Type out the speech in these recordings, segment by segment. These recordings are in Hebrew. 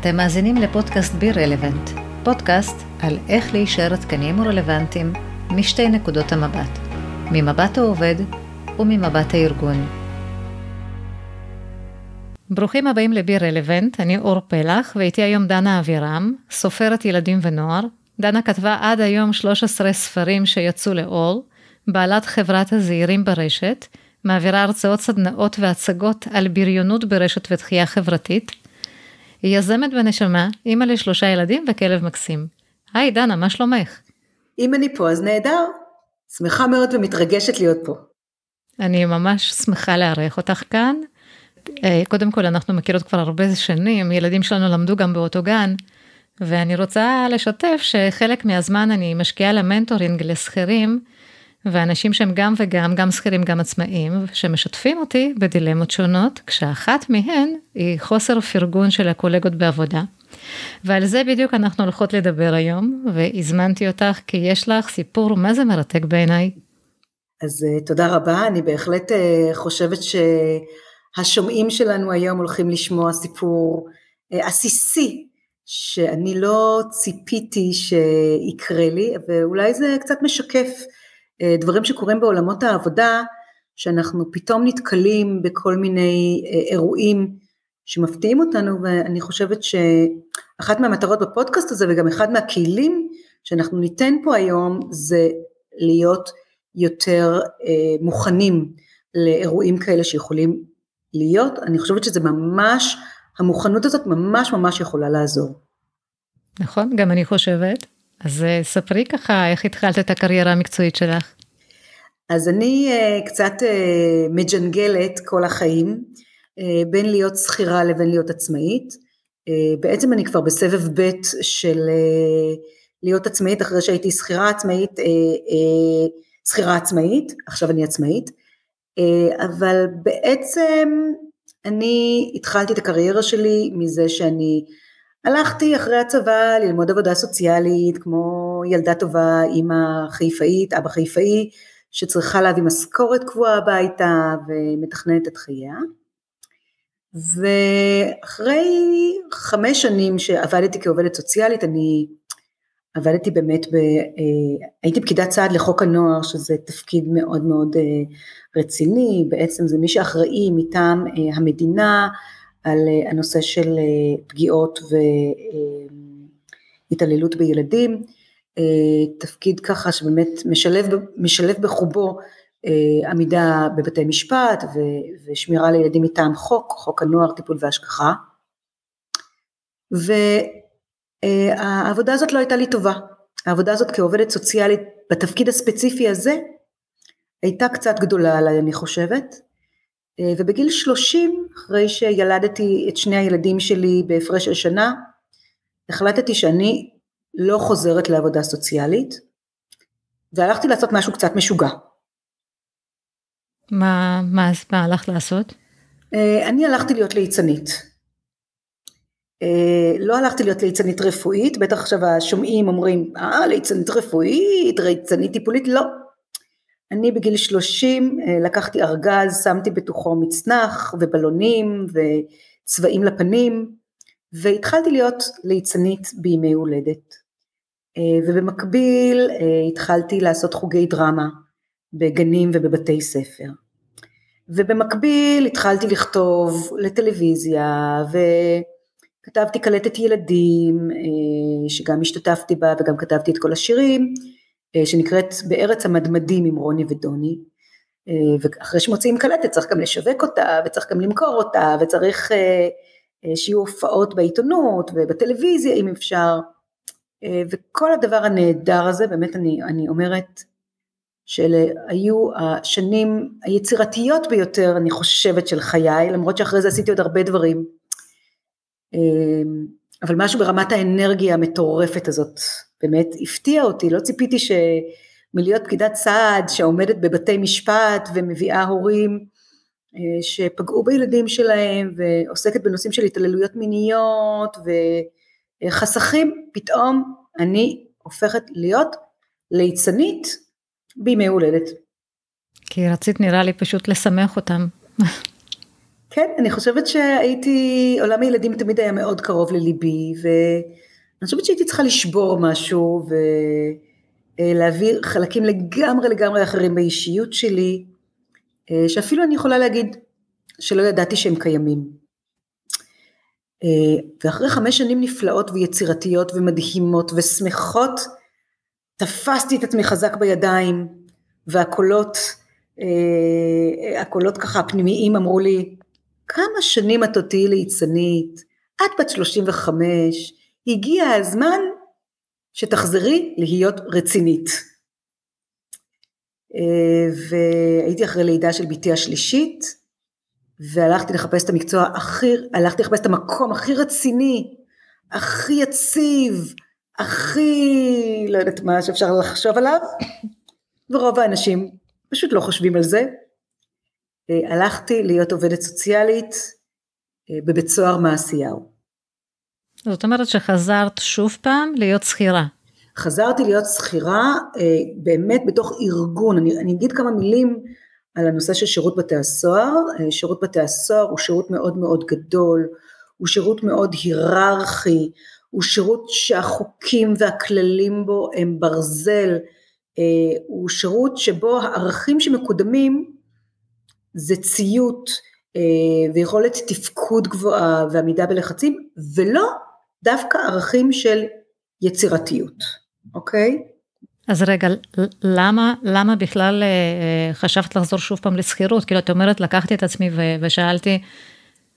אתם מאזינים לפודקאסט Be Relevant, פודקאסט על איך להישאר עדכניים ורלוונטיים משתי נקודות המבט, ממבט העובד וממבט הארגון. ברוכים הבאים לבי רלוונט, אני אור פלח, ואיתי היום דנה אבירם, סופרת ילדים ונוער. דנה כתבה עד היום 13 ספרים שיצאו לאור, בעלת חברת הזעירים ברשת, מעבירה הרצאות, סדנאות והצגות על בריונות ברשת ודחייה חברתית. היא יזמת בנשמה, אמא ל3 ילדים וכלב מקסים. היי דנה, מה שלומך? אם אני פה אז נהדר, שמחה מאוד ומתרגשת להיות פה. אני ממש שמחה לארח אותך כאן. קודם כל אנחנו מכירות כבר הרבה שנים, ילדים שלנו למדו גם באותו גן, ואני רוצה לשתף שחלק מהזמן אני משקיעה למנטורינג לסחירים, ואנשים שהם גם וגם, גם סחירים, גם עצמאים, שמשתפים אותי בדילמות שונות, כשאחת מהן היא חוסר פרגון של הקולגות בעבודה. ועל זה בדיוק אנחנו הולכות לדבר היום, והזמנתי אותך כי יש לך סיפור מה זה מרתק בעיניי. אז תודה רבה, אני בהחלט חושבת שהשומעים שלנו היום הולכים לשמוע סיפור עסיסי, שאני לא ציפיתי שיקרה לי, ואולי זה קצת משקף דברים שקורים בעולמות העבודה, שאנחנו פתאום נתקלים בכל מיני אירועים שמפתיעים אותנו, ואני חושבת שאחת מהמטרות בפודקאסט הזה, וגם אחד מהכלים שאנחנו ניתן פה היום, זה להיות יותר מוכנים לאירועים כאלה שיכולים להיות. אני חושבת שזה ממש, המוכנות הזאת ממש ממש יכולה לעזור. נכון, גם אני חושבת. אז ספרי ככה, איך התחלת את הקריירה המקצועית שלך? אז אני קצת מג'נגלת כל החיים, בין להיות שכירה לבין להיות עצמאית. בעצם אני כבר בסבב ב' של להיות עצמאית, אחרי שהייתי שכירה עצמאית, עכשיו אני עצמאית, אבל בעצם אני התחלתי את הקריירה שלי מזה שאני הלכתי אחרי הצבא ללמוד עבודה סוציאלית, כמו ילדה טובה, אמא חיפאית, אבא חיפאי, שצריכה להביא משכורת קבועה הביתה ומתכננת את חייה. ואחרי 5 שנים שעבדתי כעובדת סוציאלית, אני עבדתי באמת, הייתי פקידת סעד לחוק הנוער, שזה תפקיד מאוד מאוד רציני, בעצם זה מי שאחראי מטעם המדינה, על הנושא של פגיעות והתעללות בילדים, תפקיד ככה שבאמת משלב בחובו עמידה בבתי משפט ושמירה על ילדים מטעם חוק הנוער, טיפול והשגחה. והעבודה הזאת לא הייתה לי טובה, העבודה הזאת כעובדת סוציאלית בתפקיד הספציפי הזה הייתה קצת גדולה עליי, אני חושבת. ובגיל 30, אחרי שילדתי את 2 הילדים שלי בהפרש של שנה, החלטתי שאני לא חוזרת לעבודה סוציאלית, והלכתי לעשות משהו קצת משוגע. מה הלכת לעשות? אני הלכתי להיות ליצנית. לא הלכתי להיות ליצנית רפואית, בטח עכשיו השומעים אומרים, ליצנית רפואית, ליצנית טיפולית, לא. אני בגיל 30 לקחתי ארגז, שמתי בתוכו מצנח ובלונים וצבעים לפנים, והתחלתי להיות ליצנית בימי הולדת. ובמקביל התחלתי לעשות חוגי דרמה בגנים ובבתי ספר. ובמקביל התחלתי לכתוב לטלוויזיה, וכתבתי קלטת ילדים, שגם השתתפתי בה וגם כתבתי את כל השירים, שנקראת בארץ המדמדים עם רוני ודוני, ואחרי שמוציאים קלטת צריך גם לשווק אותה, וצריך גם למכור אותה, וצריך שיהיו הופעות בעיתונות, ובטלוויזיה אם אפשר, וכל הדבר הנהדר הזה, באמת אני אומרת, שאלה היו השנים היצירתיות ביותר, אני חושבת, של חיי, למרות שאחרי זה עשיתי עוד הרבה דברים, אבל משהו ברמת האנרגיה המטורפת הזאת, באמת הפתיע אותי, לא ציפיתי שמלהיות פקידת סעד שעומדת בבתי משפט ומביאה הורים שפגעו בילדים שלהם, ועוסקת בנושאים של התעללויות מיניות וחסכים, פתאום אני הופכת להיות ליצנית בימי הולדת. כי רצית נראה לי פשוט לשמח אותם. כן, אני חושבת שהייתי, עולם הילדים תמיד היה מאוד קרוב לליבי, ואני חושבת שהייתי צריכה לשבור משהו, ולהעביר חלקים לגמרי לגמרי אחרים באישיות שלי, שאפילו אני יכולה להגיד שלא ידעתי שהם קיימים. ואחרי 5 שנים נפלאות ויצירתיות ומדהימות ושמחות, תפסתי את עצמי חזק בידיים, והקולות ככה הפנימיים אמרו לי, כמה שנים את אותי ליצנית, את בת 35, הגיע הזמן שתחזרי להיות רצינית. והייתי אחרי לידה של ביתי השלישית, והלכתי לחפש את המקצוע הכי, הלכתי לחפש את המקום הכי רציני, הכי יציב, הכי לא יודעת מה שאפשר לחשוב עליו, ורוב האנשים פשוט לא חושבים על זה. הלכתי להיות עובדת סוציאלית בבית סוהר מעשיהו. זאת אומרת שחזרת שוב פעם להיות שכירה. חזרתי להיות שכירה באמת בתוך ארגון. אני אגיד כמה מילים על הנושא של שירות בתי הסוהר. שירות בתי הסוהר הוא שירות מאוד מאוד גדול, הוא שירות מאוד היררכי, הוא שירות שהחוקים והכללים בו הם ברזל, הוא שירות שבו הערכים שמקודמים זה ציות ויכולת תפקוד גבוהה ועמידה בלחצים, ולא דווקא ערכים של יצירתיות, אוקיי? אז רגע, למה בכלל חשבת לחזור שוב פעם לסחירות? כאילו, את אומרת, לקחתי את עצמי ושאלתי,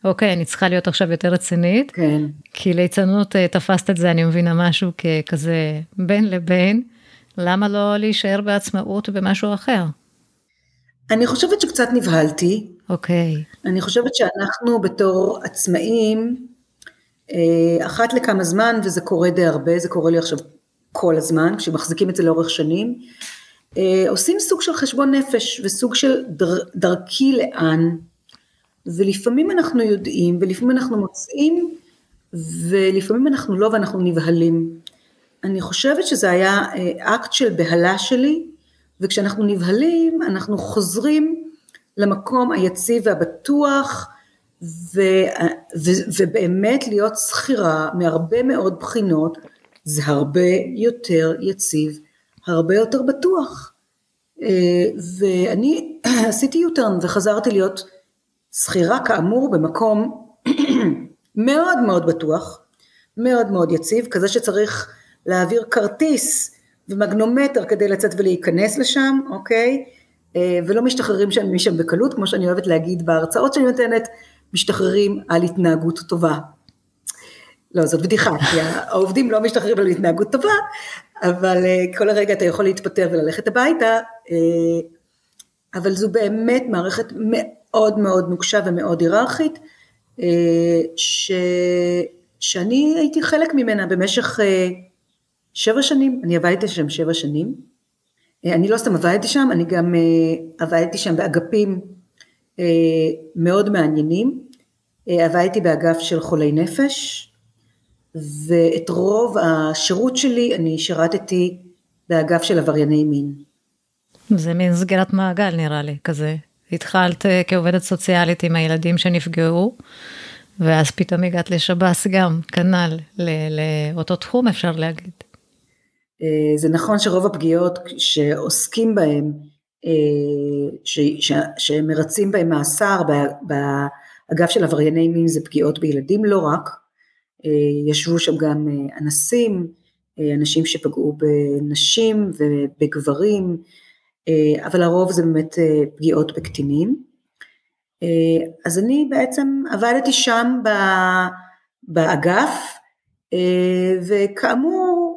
אוקיי, אני צריכה להיות עכשיו יותר רצינית, כן. כי ליצנות תפסת את זה, אני מבינה משהו ככזה בין לבין, למה לא להישאר בעצמאות במשהו אחר? אני חושבת שקצת נבהלתי. אוקיי. אני חושבת שאנחנו בתור עצמאים, אחת לכמה זמן, וזה קורה די הרבה, זה קורה לי עכשיו כל הזמן, כשמחזיקים את זה לאורך שנים, עושים סוג של חשבון נפש, וסוג של דרכי לאן, ולפעמים אנחנו יודעים, ולפעמים אנחנו מוצאים, ולפעמים אנחנו לא, ואנחנו נבהלים. אני חושבת שזה היה אקט של בהלה שלי, וכשאנחנו נבהלים, אנחנו חוזרים למקום היציב והבטוח, ובאמת להיות שכירה מהרבה מאוד בחינות, זה הרבה יותר יציב, הרבה יותר בטוח. ואני עשיתי יוטרן וחזרתי להיות שכירה כאמור במקום מאוד מאוד בטוח, מאוד מאוד יציב, כזה שצריך להעביר כרטיס, ומגנומטר כדי לצאת ולהיכנס לשם, אוקיי? ולא משתחררים משם בקלות, כמו שאני אוהבת להגיד בהרצאות שאני נותנת, משתחררים על התנהגות טובה. לא, זאת בדיחה, כי העובדים לא משתחררים על התנהגות טובה, אבל כל הרגע אתה יכול להתפטר וללכת הביתה, אבל זו באמת מערכת מאוד מאוד נוקשה ומאוד היררכית, שאני הייתי חלק ממנה במשך 7 שנים, אני עבדתי שם 7 שנים, אני לא סתם עבדתי שם, אני גם עבדתי שם באגפים מאוד מעניינים, עבדתי באגף של חולי נפש, ואת רוב השירות שלי אני שירתתי באגף של עברייני מין. זה מין סגירת מעגל נראה לי, כזה. התחלת כעובדת סוציאלית עם הילדים שנפגעו, ואז פתאום הגעת לשב"ס גם, כנ"ל, לאותו תחום אפשר להגיד. זה נכון שרוב הפגיעות שעוסקים בהם, שמרצים בהם מאסר, באגף של עברייני מין זה פגיעות בילדים, לא רק, ישבו שם גם אנסים, אנשים שפגעו בנשים ובגברים, אבל הרוב זה באמת פגיעות בקטינים. אז אני בעצם עבדתי שם באגף, וכאמור,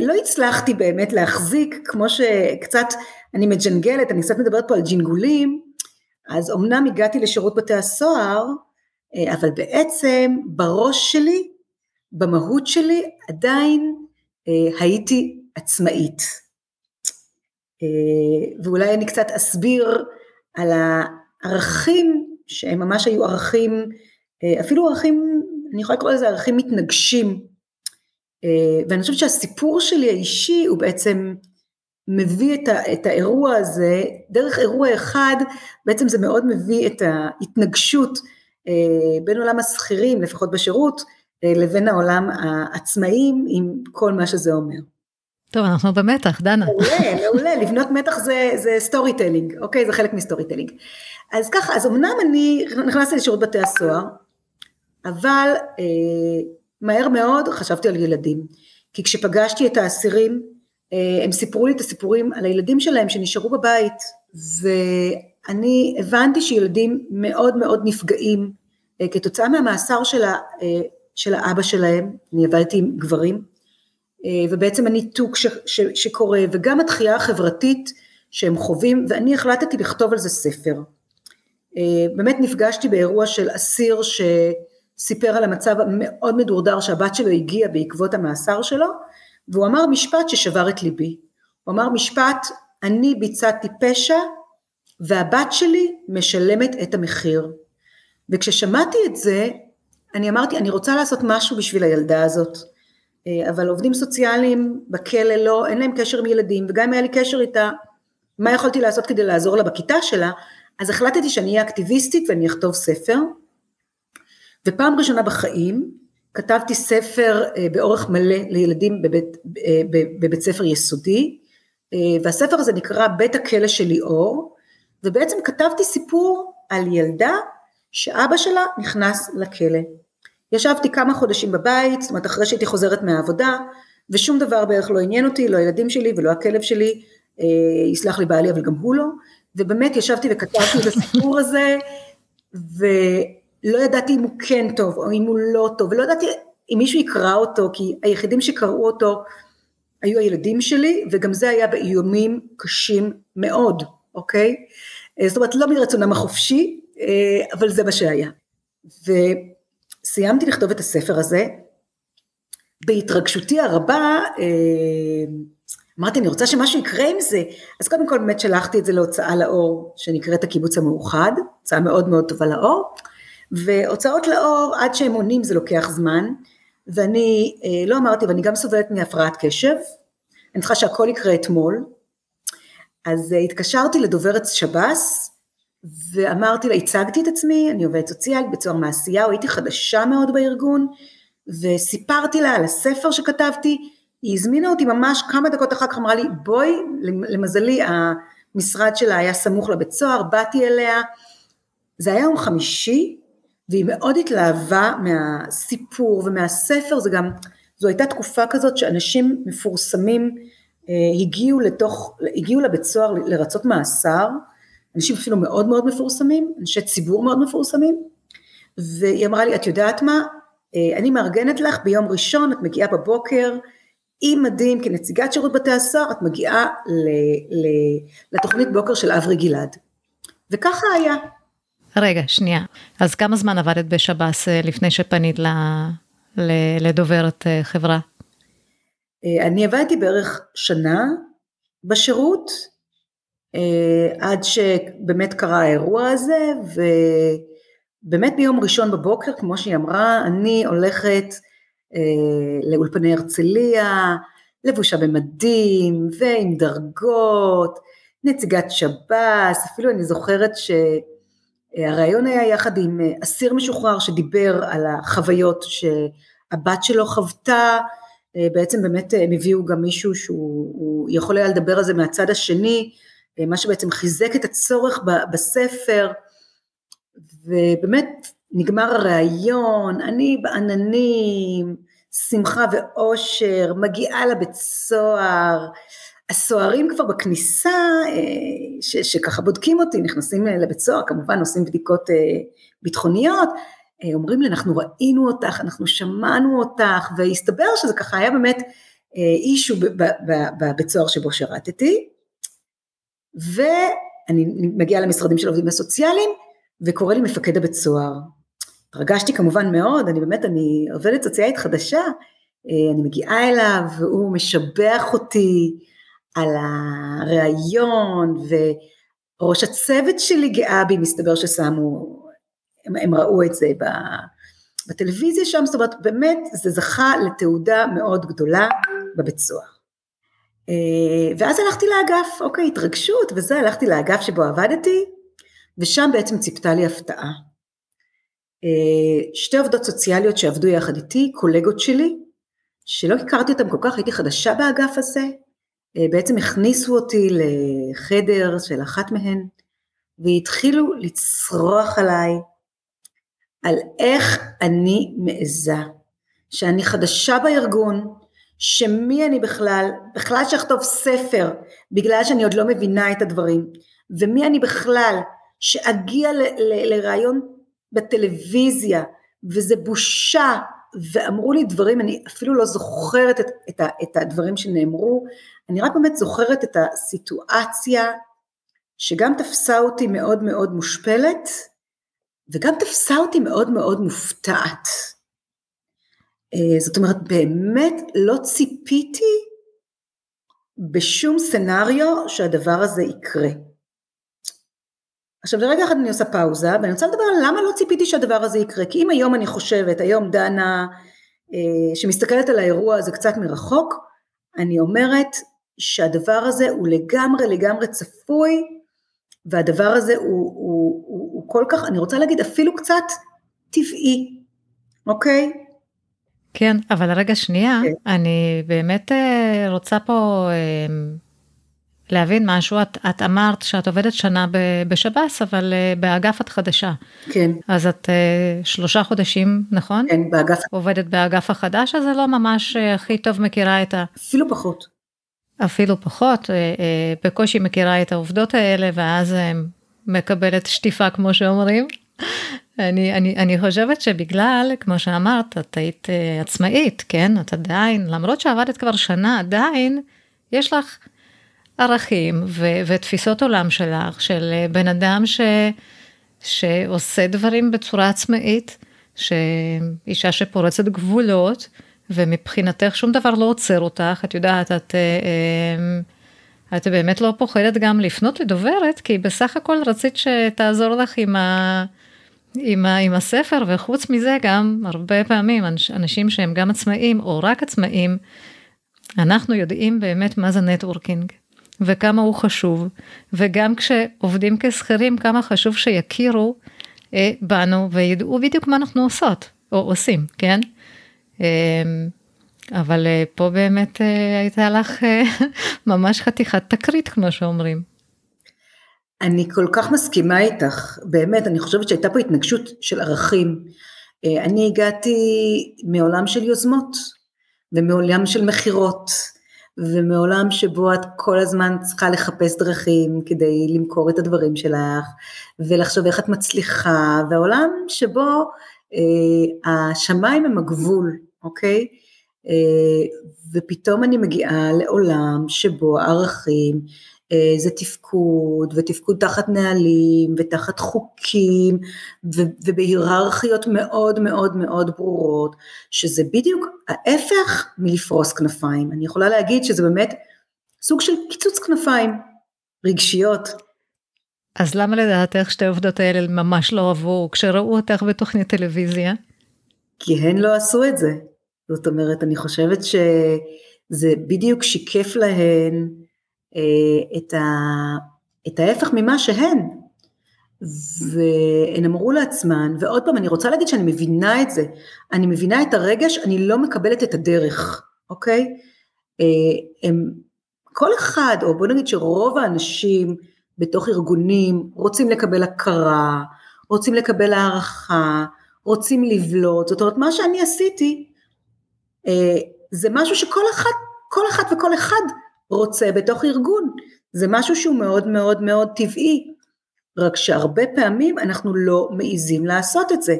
לא הצלחתי באמת להחזיק, כמו שקצת אני מג'נגלת, אני קצת מדברת פה על ג'ינגולים, אז אמנם הגעתי לשירות בתי הסוהר, אבל בעצם בראש שלי, במהות שלי, עדיין הייתי עצמאית. ואולי אני קצת אסביר על הערכים, שהם ממש היו ערכים, אפילו ערכים, אני יכולה לקרוא לזה ערכים מתנגשים, ואני חושבת שהסיפור שלי האישי הוא בעצם מביא את האירוע הזה, דרך אירוע אחד, בעצם זה מאוד מביא את ההתנגשות בין עולם השכירים, לפחות בשירות, לבין העולם העצמאים, עם כל מה שזה אומר. טוב, אנחנו במתח, דנה. מעולה, לבנות מתח זה סטורי טלינג, אוקיי? זה חלק מסטורי טלינג. אז ככה, אז אמנם אני נכנסתי לשירות בתי הסוהר, אבל מהר מאוד חשבתי על ילדים, כי כשפגשתי את האסירים, הם סיפרו לי את הסיפורים על הילדים שלהם שנשארו בבית, ואני הבנתי שילדים מאוד מאוד נפגעים, כתוצאה מהמאסר של האבא שלהם, אני עבדתי עם גברים, ובעצם הניתוק שקורה, וגם התחייה החברתית שהם חווים, ואני החלטתי לכתוב על זה ספר. באמת נפגשתי באירוע של אסיר שסיפר על המצב המאוד מדורדר שהבת שלו הגיעה בעקבות המאסר שלו, והוא אמר משפט ששבר את ליבי. הוא אמר משפט, אני ביצעתי פשע, והבת שלי משלמת את המחיר. וכששמעתי את זה, אני אמרתי, אני רוצה לעשות משהו בשביל הילדה הזאת. אבל עובדים סוציאליים בכלא לא, אין להם קשר עם ילדים, וגם היה לי קשר איתה, מה יכולתי לעשות כדי לעזור לה בכיתה שלה, אז החלטתי שאני אהיה אקטיביסטית ואני אכתוב ספר, ופעם ראשונה בחיים, כתבתי ספר באורך מלא לילדים בבית ספר יסודי, והספר הזה נקרא בית הכלא שלי אור, ובעצם כתבתי סיפור על ילדה שאבא שלה נכנס לכלא. ישבתי כמה חודשים בבית, זאת אומרת אחרי שהייתי חוזרת מהעבודה, ושום דבר בערך לא עניין אותי, לא הילדים שלי ולא הכלב שלי, יסלח לי בעלי אבל גם הוא לא, ובאמת ישבתי וכתבתי את הסיפור הזה, ולא ידעתי אם הוא כן טוב או אם הוא לא טוב, ולא ידעתי אם מישהו יקרא אותו, כי היחידים שקראו אותו היו הילדים שלי, וגם זה היה באיומים קשים מאוד, אוקיי? זאת אומרת לא מרצונם החופשי, אבל זה מה שהיה. סיימתי לכתוב את הספר הזה, בהתרגשותי הרבה, אמרתי, אני רוצה שמשהו יקרה עם זה, אז קודם כל באמת שלחתי את זה להוצאה לאור, שנקראת הקיבוץ המאוחד, הוצאה מאוד מאוד טובה לאור, והוצאות לאור, עד שהם עונים זה לוקח זמן, ואני לא אמרתי, ואני גם סובלת מהפרעת קשב, אני צריכה שהכל יקרה אתמול, אז התקשרתי לדוברת שב"ס, ואמרתי לה, הצגתי את עצמי, אני עובדת סוציאלית בצורה מעשייה, הייתי חדשה מאוד בארגון, וסיפרתי לה על הספר שכתבתי, היא הזמינה אותי ממש כמה דקות אחר כך, אמרה לי, בואי, למזלי, המשרד שלה היה סמוך לבית סוהר, באתי אליה, זה היה יום חמישי, והיא מאוד התלהבה מהסיפור ומהספר, זה גם, זו הייתה תקופה כזאת שאנשים מפורסמים, הגיעו לבית סוהר לרצות מאסר, אנשים אפילו מאוד מאוד מפורסמים, אנשי ציבור מאוד מפורסמים, והיא אמרה לי, את יודעת מה, אני מארגנת לך ביום ראשון, את מגיעה בבוקר, עם מדים, כנציגת שירות בתי הסוהר, את מגיעה לתוכנית בוקר של אברי גלעד. וככה היה. רגע, שנייה. אז כמה זמן עבדת בשב"ס לפני שפנית לדוברת חברה? אני עבדתי בערך שנה בשירות, עד שבאמת קרה האירוע הזה, ובאמת ביום ראשון בבוקר, כמו שהיא אמרה, אני הולכת לאולפני הרצליה, לבושה במדים, ועם דרגות, נציגת שב"ס, אפילו אני זוכרת שהרעיון היה יחד עם אסיר משוחרר, שדיבר על החוויות שהבת שלו חוותה, בעצם באמת הם הביאו גם מישהו שהוא יכול היה לדבר על זה מהצד השני, מה שבעצם חיזק את הצורך בספר, ובאמת נגמר הרעיון, אני בעננים, שמחה ואושר, מגיעה לבית סוהר, הסוהרים כבר בכניסה, שככה בודקים אותי, נכנסים לבית סוהר, כמובן עושים בדיקות ביטחוניות, אומרים לי, אנחנו ראינו אותך, אנחנו שמענו אותך, והסתבר שזה ככה היה באמת אישו בבית סוהר שבו שרתתי, ואני מגיעה למשרדים של עובדים הסוציאליים, וקורא לי מפקד הבית סוהר. התרגשתי כמובן מאוד, אני עובדת סוציאלית חדשה, אני מגיעה אליו, והוא משבח אותי על הרעיון, וראש הצוות שלי גאה בי, מסתבר ששמו, הם ראו את זה בטלוויזיה שם, זאת אומרת, באמת זה זכה לתעודה מאוד גדולה בבית סוהר. ואז הלכתי לאגף, אוקיי, התרגשות, וזה הלכתי לאגף שבו עבדתי, ושם בעצם ציפתה לי הפתעה. שתי עובדות סוציאליות שעבדו יחד איתי, קולגות שלי, שלא הכרתי אותם כל כך, הייתי חדשה באגף הזה, בעצם הכניסו אותי לחדר של אחת מהן, והתחילו לצרוח עליי, על איך אני מעזה, שאני חדשה בארגון, שמי אני בכלל שכתוב ספר, בגלל שאני עוד לא מבינה את הדברים, ומי אני בכלל, שאגיע לרעיון בטלוויזיה, וזה בושה, ואמרו לי דברים, אני אפילו לא זוכרת את הדברים שנאמרו, אני רק באמת זוכרת את הסיטואציה, שגם תפסה אותי מאוד מאוד מושפלת, וגם תפסה אותי מאוד מאוד מופתעת. זאת אומרת, באמת לא ציפיתי בשום סנריו שהדבר הזה יקרה. עכשיו לרגע אחד אני עושה פאוזה, ואני רוצה לדבר על למה לא ציפיתי שהדבר הזה יקרה, כי אם היום אני חושבת, היום דנה שמסתכלת על האירוע הזה קצת מרחוק, אני אומרת שהדבר הזה הוא לגמרי צפוי, והדבר הזה הוא כל כך, אני רוצה להגיד אפילו קצת טבעי, אוקיי? כן, אבל הרגע שנייה, אני באמת רוצה פה להבין משהו, את אמרת שאת עובדת שנה בשב"ס, אבל באגף את חדשה. כן. אז את 3 חודשים, נכון? כן, באגף. עובדת באגף החדש, אז זה לא ממש הכי טוב מכירה את ה... אפילו פחות. אפילו פחות, בקושי מכירה את העובדות האלה, ואז מקבלת שטיפה, כמו שאומרים. אני חושבת שבגלל, כמו שאמרת, את היית עצמאית, כן? את עדיין, למרות שעבדת כבר שנה, עדיין יש לך ערכים ותפיסות עולם שלך, של בן אדם שעושה דברים בצורה עצמאית, אישה שפורצת גבולות, ומבחינתך שום דבר לא עוצר אותך, את יודעת, את באמת לא פוחדת גם לפנות לדוברת, כי בסך הכל רצית שתעזור לך עם הספר, וחוץ מזה גם הרבה פעמים אנשים שהם גם עצמאים או רק עצמאים, אנחנו יודעים באמת מה זה נטוורקינג, וכמה הוא חשוב, וגם כשעובדים כסחרים, כמה חשוב שיכירו בנו, וידעו בדיוק מה אנחנו עושות, או עושים, כן? אבל פה באמת הייתה לך ממש חתיכת תקרית, כמו שאומרים. אני כל כך מסכימה איתך, באמת, אני חושבת שהייתה פה התנגשות של ערכים. אני הגעתי מעולם של יוזמות, ומעולם של מחירות, ומעולם שבו את כל הזמן צריכה לחפש דרכים, כדי למכור את הדברים שלך, ולחשוב איך את מצליחה, והעולם שבו, השמיים הם הגבול, אוקיי? ופתאום אני מגיעה לעולם שבו הערכים, זה תפקוד, ותפקוד תחת נהלים, ותחת חוקים, ובהיררכיות מאוד מאוד מאוד ברורות, שזה בדיוק ההפך מלפרוס כנפיים. אני יכולה להגיד שזה באמת סוג של קיצוץ כנפיים, רגשיות. אז למה לדעתך שתי עובדות האלה ממש לא אהבו, כשראו אותך בתוכנית טלוויזיה? כי הן לא עשו את זה. זאת אומרת, אני חושבת שזה בדיוק שיקף להן, את ההפך ממה שהן, והן אמרו לעצמן, ועוד פעם אני רוצה להגיד שאני מבינה את זה, אני מבינה את הרגש, אני לא מקבלת את הדרך, אוקיי? כל אחד, או בוא נגיד שרוב האנשים בתוך ארגונים, רוצים לקבל הכרה, רוצים לקבל הערכה, רוצים לבלוט, זאת אומרת מה שאני עשיתי, זה משהו שכל אחד, וכל אחד, רוצה בתוך ארגון, זה משהו שהוא מאוד מאוד מאוד טבעי, רק שהרבה פעמים אנחנו לא מעיזים לעשות את זה.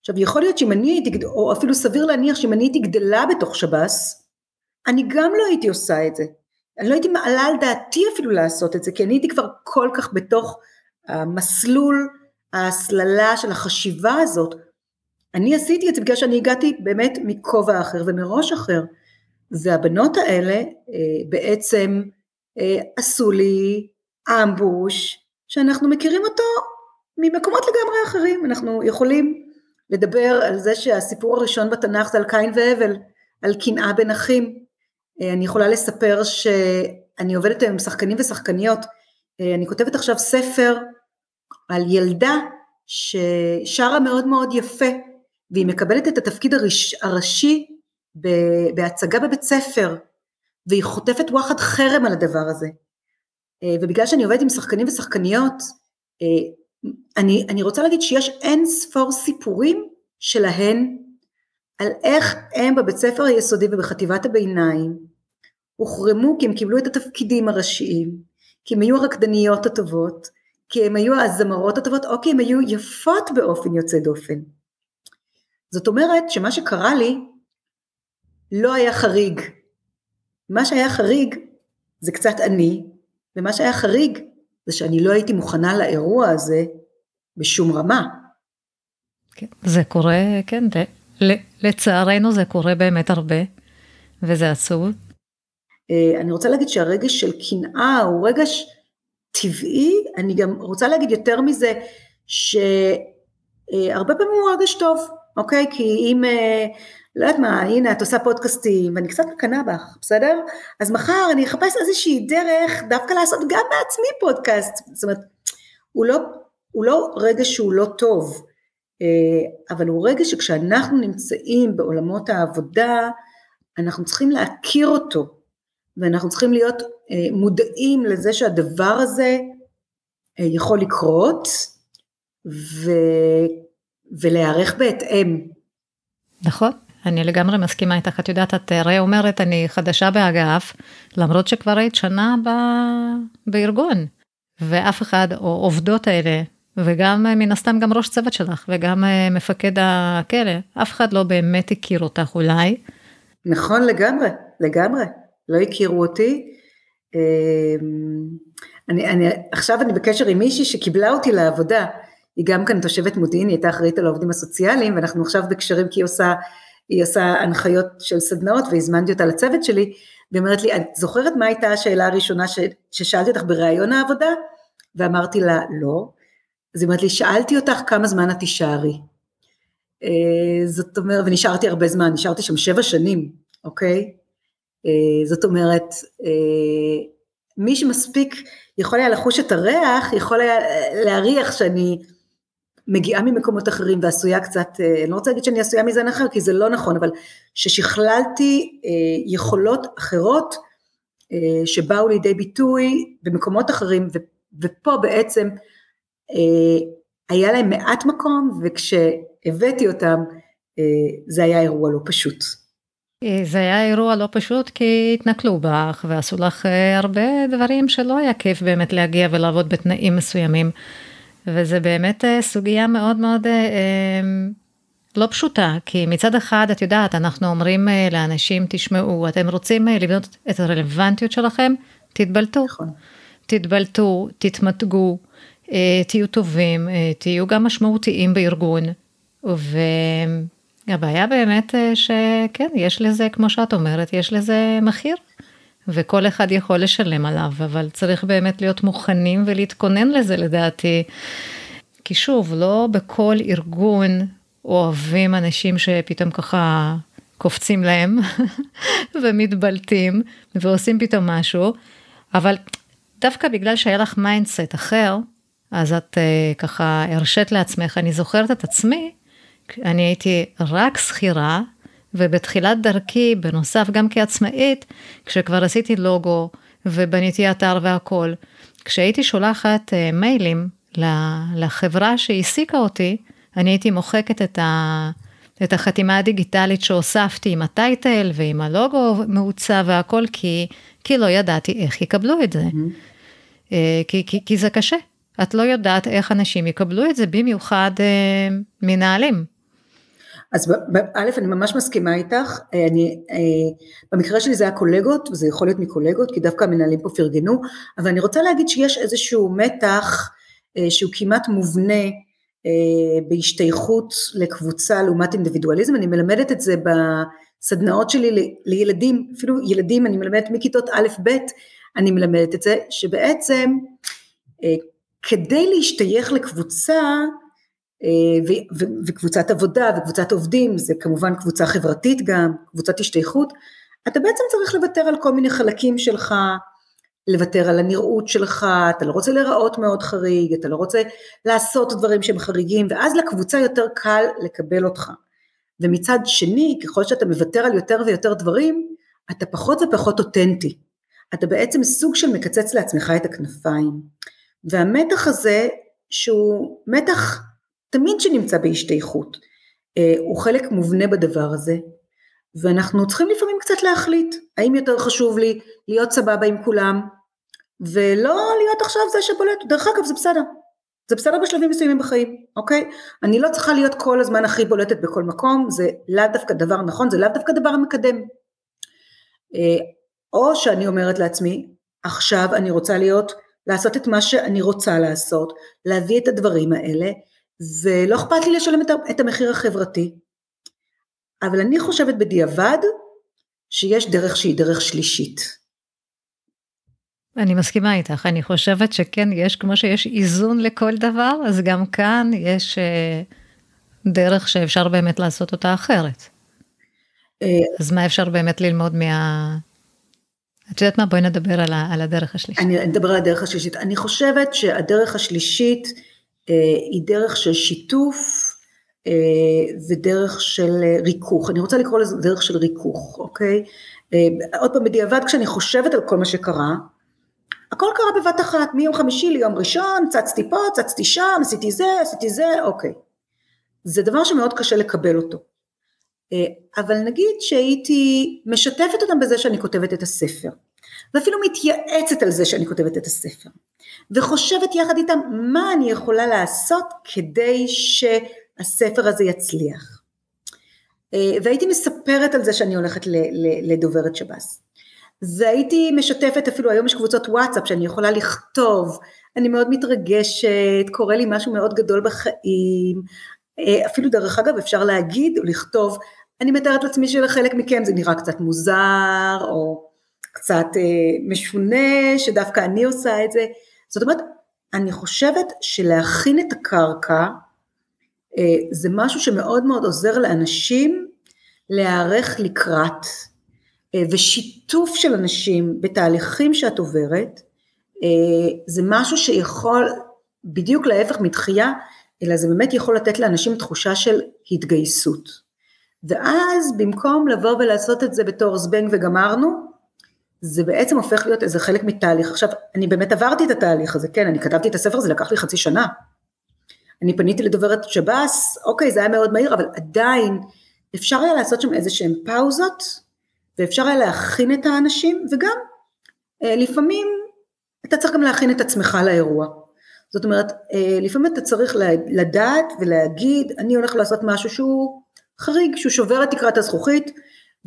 עכשיו יכול להיות שאם אני הייתי, או אפילו סביר להניח שאם אני הייתי גדלה בתוך שב"ס, אני גם לא הייתי עושה את זה, אני לא הייתי מעלה על דעתי אפילו לעשות את זה, כי אני הייתי כבר כל כך בתוך המסלול, ההסללה של החשיבה הזאת, אני עשיתי את זה בגלל שאני הגעתי באמת מכובע אחר ומראש אחר, והבנות האלה בעצם עשו לי אמבוש, שאנחנו מכירים אותו ממקומות לגמרי אחרים, אנחנו יכולים לדבר על זה שהסיפור הראשון בתנ"ך זה על קין והבל, על קנאה בין אחים, אני יכולה לספר שאני עובדת עם שחקנים ושחקניות, אני כותבת עכשיו ספר על ילדה ששרה מאוד מאוד יפה, והיא מקבלת את התפקיד הראשי בהצגה בבית ספר, והיא חוטפת וואחד חרם על הדבר הזה. ובגלל שאני עובדת עם שחקנים ושחקניות, אני רוצה להגיד שיש אין ספור סיפורים שלהן, על איך הם בבית ספר היסודי ובחטיבת הביניים, הוחרמו כי הם קיבלו את התפקידים הראשיים, כי הם היו הרקדניות הטובות, כי הם היו הזמרות הטובות, או כי הם היו יפות באופן יוצא דופן. זאת אומרת שמה שקרה לי, לא היה חריג. מה שהיה חריג זה קצת אני, ומה שהיה חריג זה שאני לא הייתי מוכנה לאירוע הזה בשום רמה. כן, זה קורה, כן, זה. לצערנו זה קורה באמת הרבה, וזה עצוב. אני רוצה להגיד שהרגש של קנאה הוא רגש טבעי, אני גם רוצה להגיד יותר מזה, שהרבה פעמים הוא רגש טוב, אוקיי? כי אם, לא יודעת מה, הנה את עושה פודקאסטים, ואני קצת מקנאה בך, בסדר? אז מחר אני אחפש איזושהי דרך דווקא לעשות גם בעצמי פודקאסט, זאת אומרת, הוא לא רגש שהוא לא טוב, אבל הוא רגע שכשאנחנו נמצאים בעולמות העבודה, אנחנו צריכים להכיר אותו, ואנחנו צריכים להיות מודעים לזה שהדבר הזה יכול לקרות, ולהיערך בהתאם. נכון, אני לגמרי מסכימה איתך, את יודעת, את הרי אומרת, אני חדשה באגף, למרות שכבר היית שנה בארגון, ואף אחד, או עובדות האלה, וגם מן הסתם גם ראש צוות שלך, וגם מפקד הכלא, אף אחד לא באמת הכיר אותך אולי. נכון, לגמרי, לגמרי, לא הכירו אותי. עכשיו אני בקשר עם מישהי שקיבלה אותי לעבודה, היא גם כאן תושבת מודיעין, היא הייתה אחראית על העובדים הסוציאליים, ואנחנו עכשיו בקשרים כי היא עושה הנחיות של סדנאות, והזמנתי אותה לצוות שלי, והיא אומרת לי, את זוכרת מה הייתה השאלה הראשונה ששאלתי אותך בראיון העבודה? ואמרתי לה, לא. אז היא אומרת לי, שאלתי אותך כמה זמן את תישארי. זאת אומרת, ונשארתי הרבה זמן, נשארתי שם 7 שנים, אוקיי? זאת אומרת, מי שמספיק יכול היה לחוש את הריח, יכול היה להריח שאני מגיעה ממקומות אחרים, ועשויה קצת, אני לא רוצה להגיד שאני עשויה מזן אחר, כי זה לא נכון, אבל ששכללתי יכולות אחרות, שבאו לידי ביטוי במקומות אחרים, ופה בעצם, היה להם מעט מקום, וכשהבאתי אותם, זה היה אירוע לא פשוט. זה היה אירוע לא פשוט, כי התנכלו בך, ועשו לך הרבה דברים שלא היה כיף באמת להגיע ולעבוד בתנאים מסוימים, וזה באמת סוגיה מאוד מאוד לא פשוטה, כי מצד אחד, את יודעת, אנחנו אומרים לאנשים, תשמעו, אתם רוצים לבנות את הרלוונטיות שלכם, תתבלטו, נכון. תתבלטו, תתמתגו, תהיו טובים, תהיו גם משמעותיים בארגון, והבעיה באמת שכן, יש לזה, כמו שאת אומרת, יש לזה מחיר, וכל אחד יכול לשלם עליו, אבל צריך באמת להיות מוכנים ולהתכונן לזה לדעתי, כי שוב, לא בכל ארגון אוהבים אנשים שפתאום ככה קופצים להם, ומתבלטים, ועושים פתאום משהו, אבל דווקא בגלל שהיה לך מיינדסט אחר, אז את ככה הרשית לעצמך, אני זוכרת את עצמי, אני הייתי רק שכירה, ובתחילת דרכי, בנוסף גם כעצמאית, כשכבר עשיתי לוגו, ובניתי אתר והכל, כשהייתי שולחת מיילים לחברה שהעסיקה אותי, אני הייתי מוחקת את החתימה הדיגיטלית שהוספתי עם הטייטל, ועם הלוגו מעוצב והכל, כי לא ידעתי איך יקבלו את זה, כי זה קשה. את לא יודעת איך אנשים יקבלו את זה, במיוחד מנהלים. אז א', אני ממש מסכימה איתך, במקרה שלי זה היה קולגות, וזה יכול להיות מקולגות, כי דווקא המנהלים פה פרגנו, אבל אני רוצה להגיד שיש איזשהו מתח, שהוא כמעט מובנה, בהשתייכות לקבוצה לעומת אינדיבידואליזם, אני מלמדת את זה בסדנאות שלי לילדים, אפילו ילדים, אני מלמדת מכיתות א' ב', אני מלמדת את זה, שבעצם, כדי להשתייך לקבוצה, וקבוצת עבודה וקבוצת עובדים, זה כמובן קבוצה חברתית גם, קבוצת השתייכות, אתה בעצם צריך לוותר על כל מיני חלקים שלך, לוותר על הנראות שלך, אתה לא רוצה להיראות מאוד חריג, אתה לא רוצה לעשות דברים שהם חריגים, ואז לקבוצה יותר קל לקבל אותך. ומצד שני, ככל שאתה מוותר על יותר ויותר דברים, אתה פחות ופחות אותנטי. אתה בעצם סוג של מקצץ לעצמך את הכנפיים. והמתח הזה, שהוא מתח תמיד שנמצא בהשתייכות, הוא חלק מובנה בדבר הזה. ואנחנו צריכים לפעמים קצת להחליט, האם יותר חשוב לי להיות סבבה עם כולם, ולא להיות עכשיו זה שבולט, דרך אגב זה בסדר, זה בסדר בשלבים מסוימים בחיים, אוקיי? אני לא צריכה להיות כל הזמן הכי בולטת בכל מקום, זה לאו דווקא דבר נכון, זה לאו דווקא דבר מקדם. או שאני אומרת לעצמי, עכשיו אני רוצה לעשות את מה שאני רוצה לעשות, להביא את הדברים האלה, ולא אכפת לי לשלם את המחיר החברתי, אבל אני חושבת בדיעבד שיש דרך שהיא דרך שלישית. אני מסכימה איתך, אני חושבת שכן, יש כמו שיש איזון לכל דבר, אז גם כאן יש דרך שאפשר באמת לעשות אותה אחרת. אז מה אפשר באמת ללמוד את יודעת מה? בואי נדבר על הדרך השלישית. אני אדבר על הדרך השלישית. אני חושבת שהדרך השלישית היא דרך של שיתוף, ודרך של ריכוך, אני רוצה לקרוא לזה דרך של ריכוך, אוקיי? עוד פעם בדיעבד כשאני חושבת על כל מה שקרה, הכל קרה בבת אחת, מיום חמישי ליום ראשון, צצתי פה, צצתי שם, עשיתי זה, אוקיי. זה דבר שמאוד קשה לקבל אותו. אבל נגיד שהייתי משתפת אותם בזה שאני כותבת את הספר, ואפילו מתייעצת על זה שאני כותבת את הספר, וחושבת יחד איתם מה אני יכולה לעשות כדי הספר הזה יצליח. והייתי מספרת על זה שאני הולכת לדוברת שבס. והייתי משתפת, אפילו היום יש קבוצות וואטסאפ שאני יכולה לכתוב, אני מאוד מתרגשת, קורא לי משהו מאוד גדול בחיים, אפילו דרך אגב אפשר להגיד או לכתוב, אני מתארת לעצמי שלחלק מכם זה נראה קצת מוזר, או קצת משונה, שדווקא אני עושה את זה. זאת אומרת, אני חושבת שלהכין את הקרקע, זה משהו שמאוד מאוד עוזר לאנשים להיערך לקראת, ושיתוף של אנשים בתהליכים שאת עוברת, זה משהו שיכול בדיוק להפך מדחייה, אלא זה באמת יכול לתת לאנשים תחושה של התגייסות. ואז במקום לבוא ולעשות את זה בתור זבנג וגמרנו, זה בעצם הופך להיות איזה חלק מתהליך. עכשיו, אני באמת עברתי את התהליך הזה, כן, אני כתבתי את הספר, זה לקח לי חצי שנה. אני פניתי לדוברת שבס, אוקיי, זה היה מאוד מהיר, אבל עדיין אפשר היה לעשות שם איזשהם פאוזות, ואפשר היה להכין את האנשים, וגם לפעמים אתה צריך גם להכין את עצמך לאירוע. זאת אומרת, לפעמים אתה צריך לדעת ולהגיד, אני הולך לעשות משהו שהוא חריג, שהוא שובר את תקרת הזכוכית,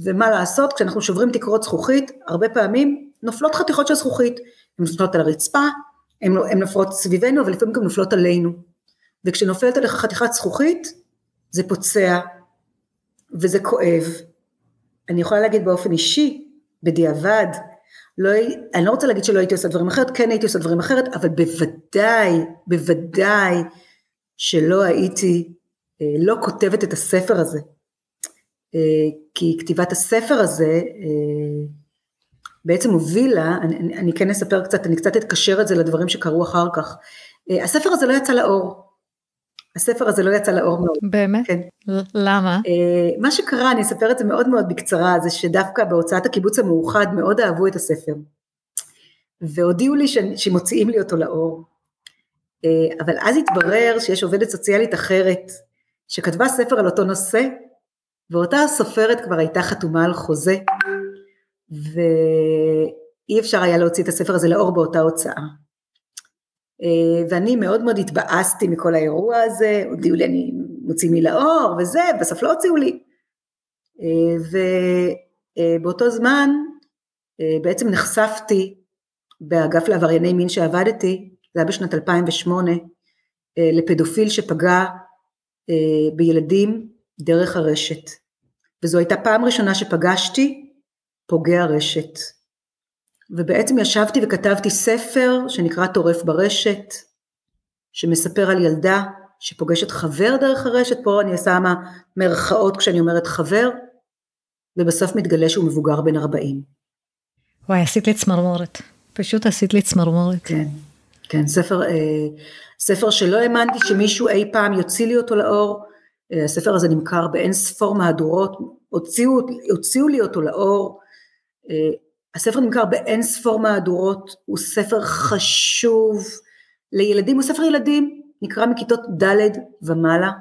ומה לעשות, כשאנחנו שוברים תקרות זכוכית, הרבה פעמים נופלות חתיכות של זכוכית, הן נופלות על הרצפה, הן נופלות סביבנו, אבל לפעמים גם נופלות עלינו. וכשנופלת עליך חתיכת זכוכית, זה פוצע, וזה כואב. אני יכולה להגיד באופן אישי, בדיעבד, אני לא רוצה להגיד שלא הייתי עושה דברים אחרת, כן הייתי עושה דברים אחרת, אבל בוודאי שלא הייתי, לא כותבת את הספר הזה. כי כתיבת הספר הזה, בעצם הובילה, אני כן אספר קצת, אני קצת אתקשר את זה לדברים שקרו אחר כך, הספר הזה לא יצא לאור, מאוד. באמת? כן. למה? מה שקרה, אני אספר את זה מאוד מאוד בקצרה, זה שדווקא בהוצאת הקיבוץ המאוחד מאוד אהבו את הספר, והודיעו לי שמוציאים לי אותו לאור, אבל אז התברר שיש עובדת סוציאלית אחרת, שכתבה ספר על אותו נושא, ואותה הסופרת כבר הייתה חתומה על חוזה, ואי אפשר היה להוציא את הספר הזה לאור באותה הוצאה. ואני מאוד מאוד התבאסתי מכל האירוע הזה, הודיעו לי אני מוציא מי לאור וזה, בסוף לא הוציאו לי. ובאותו זמן בעצם נחשפתי באגף לעברייני מין שעבדתי, זה היה בשנת 2008, לפדופיל שפגע בילדים דרך הרשת. וזו הייתה פעם ראשונה שפגשתי פוגע רשת. ובעצם ישבתי וכתבתי ספר שנקרא טורף ברשת, שמספר על ילדה שפוגשת חבר דרך הרשת, פה אני שמה מרכאות כשאני אומרת חבר, ובסוף מתגלה שהוא מבוגר בן 40. וואי, עשית לי צמרמורת. פשוט עשית לי צמרמורת. כן, כן, ספר שלא האמנתי שמישהו אי פעם יוציא לי אותו לאור. הספר הזה נמכר באין ספור מהדורות, הוציאו לי אותו לאור. הספר נמכר באין ספור מהדורות, הוא ספר חשוב לילדים, הוא ספר ילדים, נקרא מכיתות ד' ומעלה,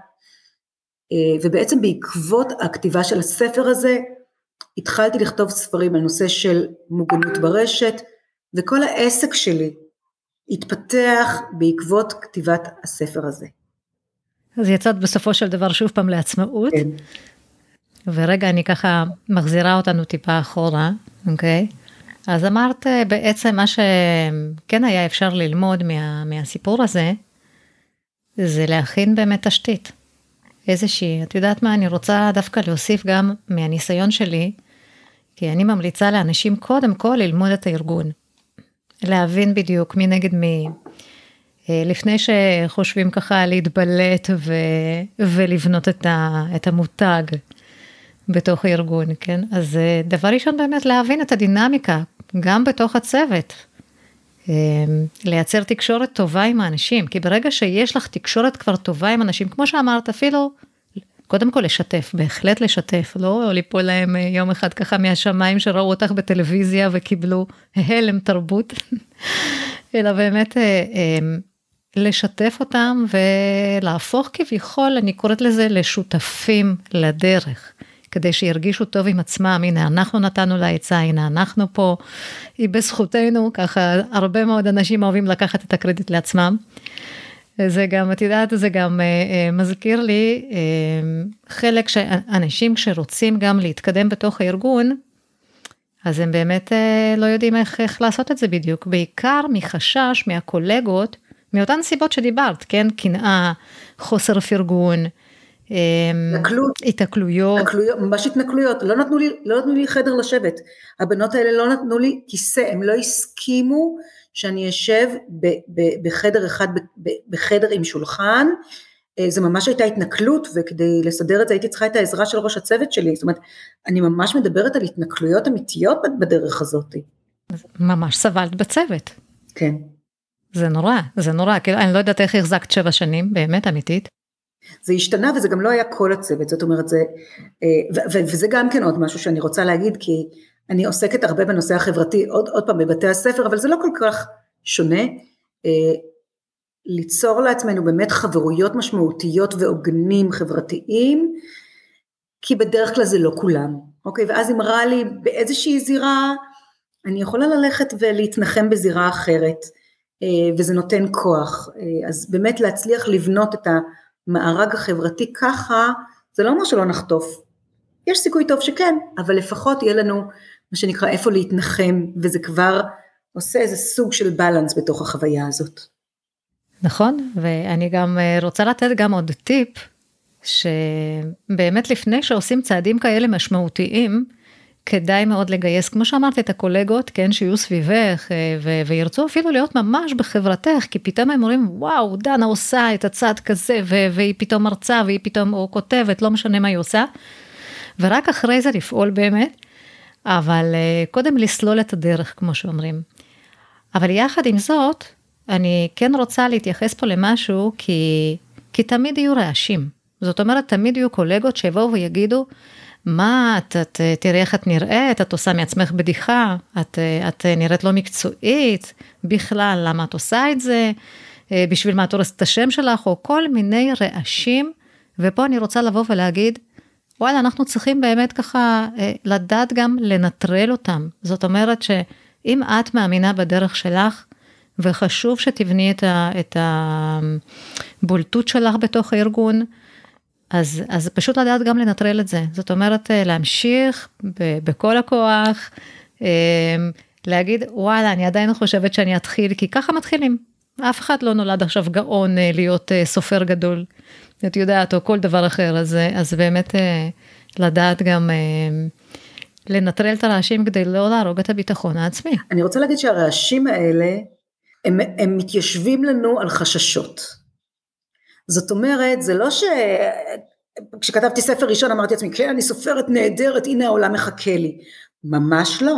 ובעצם בעקבות הכתיבה של הספר הזה, התחלתי לכתוב ספרים על נושא של מוגנות ברשת, וכל העסק שלי התפתח בעקבות כתיבת הספר הזה. אז יצאת בסופו של דבר שוב פעם לעצמאות, כן. ורגע אני ככה מחזירה אותנו טיפה אחורה, אוקיי? אז אמרת בעצם מה שכן היה אפשר ללמוד מהסיפור הזה, זה להכין באמת תשתית. איזושהי, את יודעת מה, אני רוצה דווקא להוסיף גם מהניסיון שלי, כי אני ממליצה לאנשים קודם כל ללמוד את הארגון, להבין בדיוק מי נגד מי, לפני שחושבים ככה להתבלט ולבנות את המותג בתוך הארגון, כן? אז דבר ראשון באמת להבין את הדינמיקה, גם בתוך הצוות, לייצר תקשורת טובה עם האנשים, כי ברגע שיש לך תקשורת כבר טובה עם אנשים, כמו שאמרת, אפילו, קודם כל לשתף, בהחלט לשתף, לא ליפול להם יום אחד ככה מהשמיים שראו אותך בטלוויזיה וקיבלו הלם תרבות, אלא באמת לשתף אותם ולהפוך כביכול, אני קוראת לזה לשותפים לדרך, כדי שירגישו טוב עם עצמם, הנה אנחנו נתנו לה עצה, הנה אנחנו פה, היא בזכותנו, ככה הרבה מאוד אנשים אוהבים לקחת את הקרדיט לעצמם, זה גם, את יודעת, זה גם מזכיר לי, חלק שאנשים כשרוצים גם להתקדם בתוך הארגון, אז הם באמת לא יודעים איך לעשות את זה בדיוק, בעיקר מחשש מהקולגות, מאותן סיבות שדיברת, כן, קנאה, חוסר פרגון, התעכלויות, ממש התנכלויות, לא נתנו לי חדר לשבת, הבנות האלה לא נתנו לי כיסא, הם לא הסכימו שאני אשב בחדר אחד, בחדר עם שולחן, זה ממש הייתה התנכלות, וכדי לסדר את זה הייתי צריכה את העזרה של ראש הצוות שלי, זאת אומרת, אני ממש מדברת על התנכלויות אמיתיות בדרך הזאת. ממש סבלת בצוות. כן. זה נורא, זה נורא, כאילו אני לא יודעת איך החזקת 7 שנים, באמת אמיתית. זה השתנה, וזה גם לא היה כל הצוות, זאת אומרת, זה, וזה גם כן עוד משהו שאני רוצה להגיד, כי אני עוסקת הרבה בנושא החברתי, עוד פעם בבתי הספר, אבל זה לא כל כך שונה, ליצור לעצמנו באמת חברויות משמעותיות ועוגנים חברתיים, כי בדרך כלל זה לא כולם, אוקיי? ואז אם רע לי באיזושהי זירה, אני יכולה ללכת ולהתנחם בזירה אחרת, וזה נותן כוח, אז באמת להצליח לבנות את המארג החברתי ככה, זה לא אומר שלא נחטוף, יש סיכוי טוב שכן, אבל לפחות יהיה לנו מה שנקרא איפה להתנחם, וזה כבר עושה איזה סוג של בלנס בתוך החוויה הזאת. נכון, ואני גם רוצה לתת גם עוד טיפ, שבאמת לפני שעושים צעדים כאלה משמעותיים, כדאי מאוד לגייס, כמו שאמרת, את הקולגות, כן, שיהיו סביבך, וירצו אפילו להיות ממש בחברתך, כי פתאום הם אומרים, וואו, דנה עושה את הצעד כזה, והיא פתאום מרצה, והיא פתאום כותבת, לא משנה מה היא עושה, ורק אחרי זה לפעול באמת, אבל קודם לסלול את הדרך, כמו שאומרים. אבל יחד עם זאת, אני כן רוצה להתייחס פה למשהו, כי תמיד יהיו רעשים. זאת אומרת, תמיד יהיו קולגות שיבואו ויגידו, מה, את תראה איך את נראית, את עושה מעצמך בדיחה, את נראית לא מקצועית, בכלל, למה את עושה את זה, בשביל מה את הורסת את השם שלך, או כל מיני רעשים, ופה אני רוצה לבוא ולהגיד, וואלה, אנחנו צריכים באמת ככה לדעת גם לנטרל אותם. זאת אומרת שאם את מאמינה בדרך שלך, וחשוב שתבני את הבולטות שלך בתוך הארגון, אז פשוט לדעת גם לנטרל את זה. זאת אומרת, להמשיך בכל הכוח, להגיד, וואלה, אני עדיין חושבת שאני אתחיל, כי ככה מתחילים. אף אחד לא נולד עכשיו גאון להיות סופר גדול. את יודעת, או כל דבר אחר, אז באמת לדעת גם לנטרל את הרעשים, כדי לא להרוג את הביטחון העצמי. אני רוצה להגיד שהרעשים האלה, הם מתיישבים לנו על חששות. זאת אומרת, זה לא כשכתבתי ספר ראשון אמרתי לעצמי, כן, אני סופרת נהדרת, הנה העולם מחכה לי. ממש לא.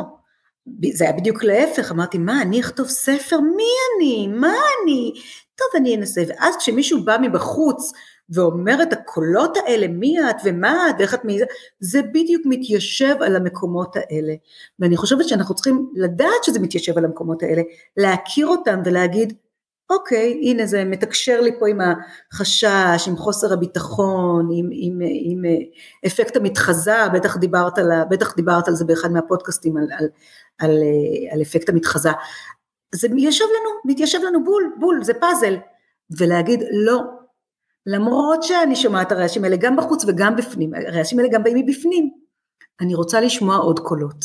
זה היה בדיוק להפך, אמרתי, מה, אני אכתוב ספר? מי אני? מה אני? טוב, אני אנסה. ואז כשמישהו בא מבחוץ ואומר את הקולות האלה, מי את ומה את ואיך את מי זה, זה בדיוק מתיישב על המקומות האלה. ואני חושבת שאנחנו צריכים לדעת שזה מתיישב על המקומות האלה, להכיר אותם ולהגיד, אוקיי, הנה זה מתקשר לי פה עם החשש, עם חוסר הביטחון, עם אפקט המתחזה, בטח דיברת על זה באחד מהפודקאסטים, על אפקט המתחזה. זה מתיישב לנו בול, זה פאזל. ולהגיד לא, למרות שאני שומעת הרעשים האלה גם בחוץ וגם בפנים, הרעשים האלה גם באים מבפנים, אני רוצה לשמוע עוד קולות.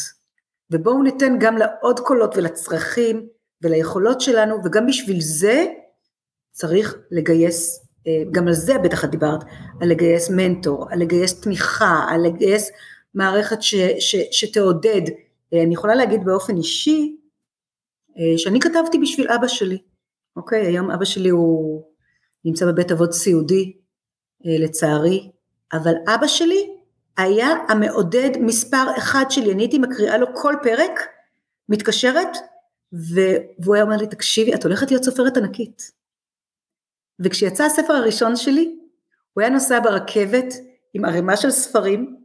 ובואו ניתן גם לעוד קולות ולצרכים, וליכולות שלנו, וגם בשביל זה צריך לגייס, גם על זה בטח את דיברת, על לגייס מנטור, על לגייס תמיכה, על לגייס מערכת שתעודד. אני יכולה להגיד באופן אישי, שאני כתבתי בשביל אבא שלי, אוקיי? היום אבא שלי הוא נמצא בבית אבות סיעודי, לצערי, אבל אבא שלי היה המעודד מספר אחד שלי, אני הייתי מקריאה לו כל פרק, מתקשרת, והוא היה אומר לי, תקשיבי, את הולכת להיות סופרת ענקית. וכשיצא הספר הראשון שלי, הוא היה נוסע ברכבת עם ערימה של ספרים,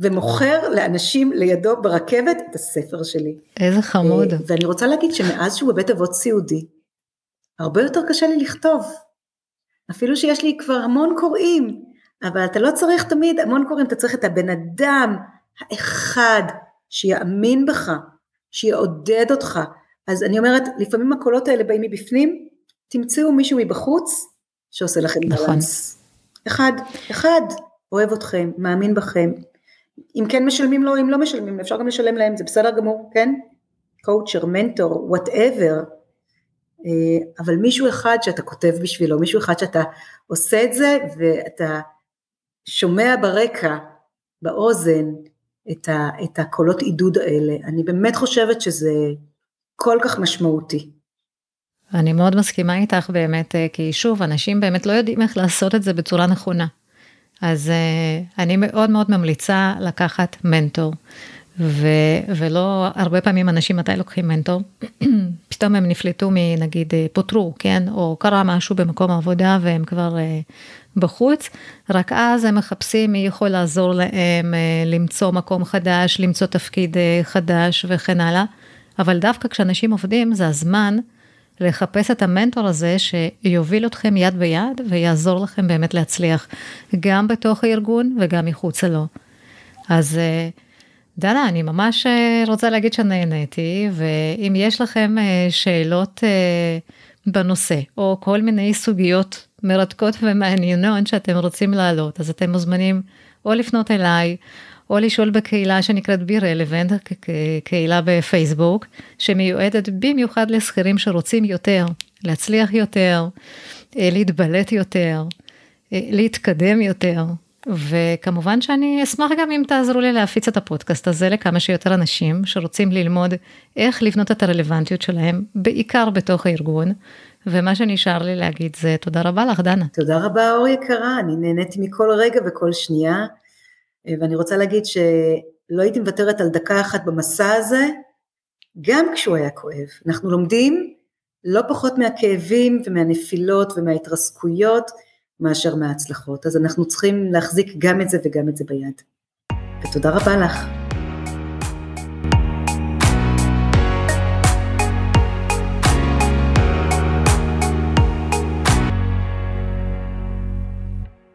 ומוכר לאנשים לידו ברכבת את הספר שלי. איזה חמוד. ואני רוצה להגיד שמאז שהוא בבית אבות סיעודי, הרבה יותר קשה לי לכתוב. אפילו שיש לי כבר המון קוראים, אבל אתה לא צריך תמיד המון קוראים, אתה צריך את הבן אדם האחד שיאמין בך, שיעודד אותך. אז אני אומרת, לפעמים הקולות האלה באים מבפנים, תמצאו מישהו מבחוץ, שעושה לכם בלנס. אחד, אוהב אתכם, מאמין בכם, אם כן משלמים לו, אם לא משלמים, אפשר גם לשלם להם, זה בסדר גמור, כן? קואוצ'ר, מנטור, whatever, אבל מישהו אחד שאתה כותב בשבילו, מישהו אחד שאתה עושה את זה, ואתה שומע ברקע, באוזן, את הקולות עידוד האלה, אני באמת חושבת שזה, כל כך משמעותי. אני מאוד מסכימה איתך באמת, כי שוב, אנשים באמת לא יודעים איך לעשות את זה בצורה נכונה. אז אני מאוד מאוד ממליצה לקחת מנטור, ולא הרבה פעמים אנשים מתי לוקחים מנטור, פתאום הם נפלטו מנגיד פוטרו, כן? או קרה משהו במקום העבודה והם כבר בחוץ, רק אז הם מחפשים מי יכול לעזור להם, למצוא מקום חדש, למצוא תפקיד חדש וכן הלאה. אבל דווקא כשאנשים עובדים, זה הזמן לחפש את המנטור הזה שיוביל אתכם יד ביד, ויעזור לכם באמת להצליח, גם בתוך הארגון וגם מחוץ לו. אז דנה, אני ממש רוצה להגיד שנהניתי, ואם יש לכם שאלות בנושא, או כל מיני סוגיות מרתקות ומעניינות שאתם רוצים להעלות, אז אתם מוזמנים או לפנות אליי, או לשאול בקהילה שנקראת Be Relevant, קהילה בפייסבוק, שמיועדת במיוחד לשכירים שרוצים יותר, להצליח יותר, להתבלט יותר, להתקדם יותר, וכמובן שאני אשמח גם אם תעזרו לי להפיץ את הפודקאסט הזה לכמה שיותר אנשים שרוצים ללמוד איך לבנות את הרלוונטיות שלהם, בעיקר בתוך הארגון, ומה שנשאר לי להגיד זה תודה רבה לך דנה. תודה רבה אור יקרה, אני נהניתי מכל רגע וכל שנייה, ואני רוצה להגיד שלא הייתי מוותרת על דקה אחת במסע הזה, גם כשהוא היה כואב. אנחנו לומדים לא פחות מהכאבים ומהנפילות ומההתרסקויות, מאשר מההצלחות. אז אנחנו צריכים להחזיק גם את זה וגם את זה ביד. ותודה רבה לך.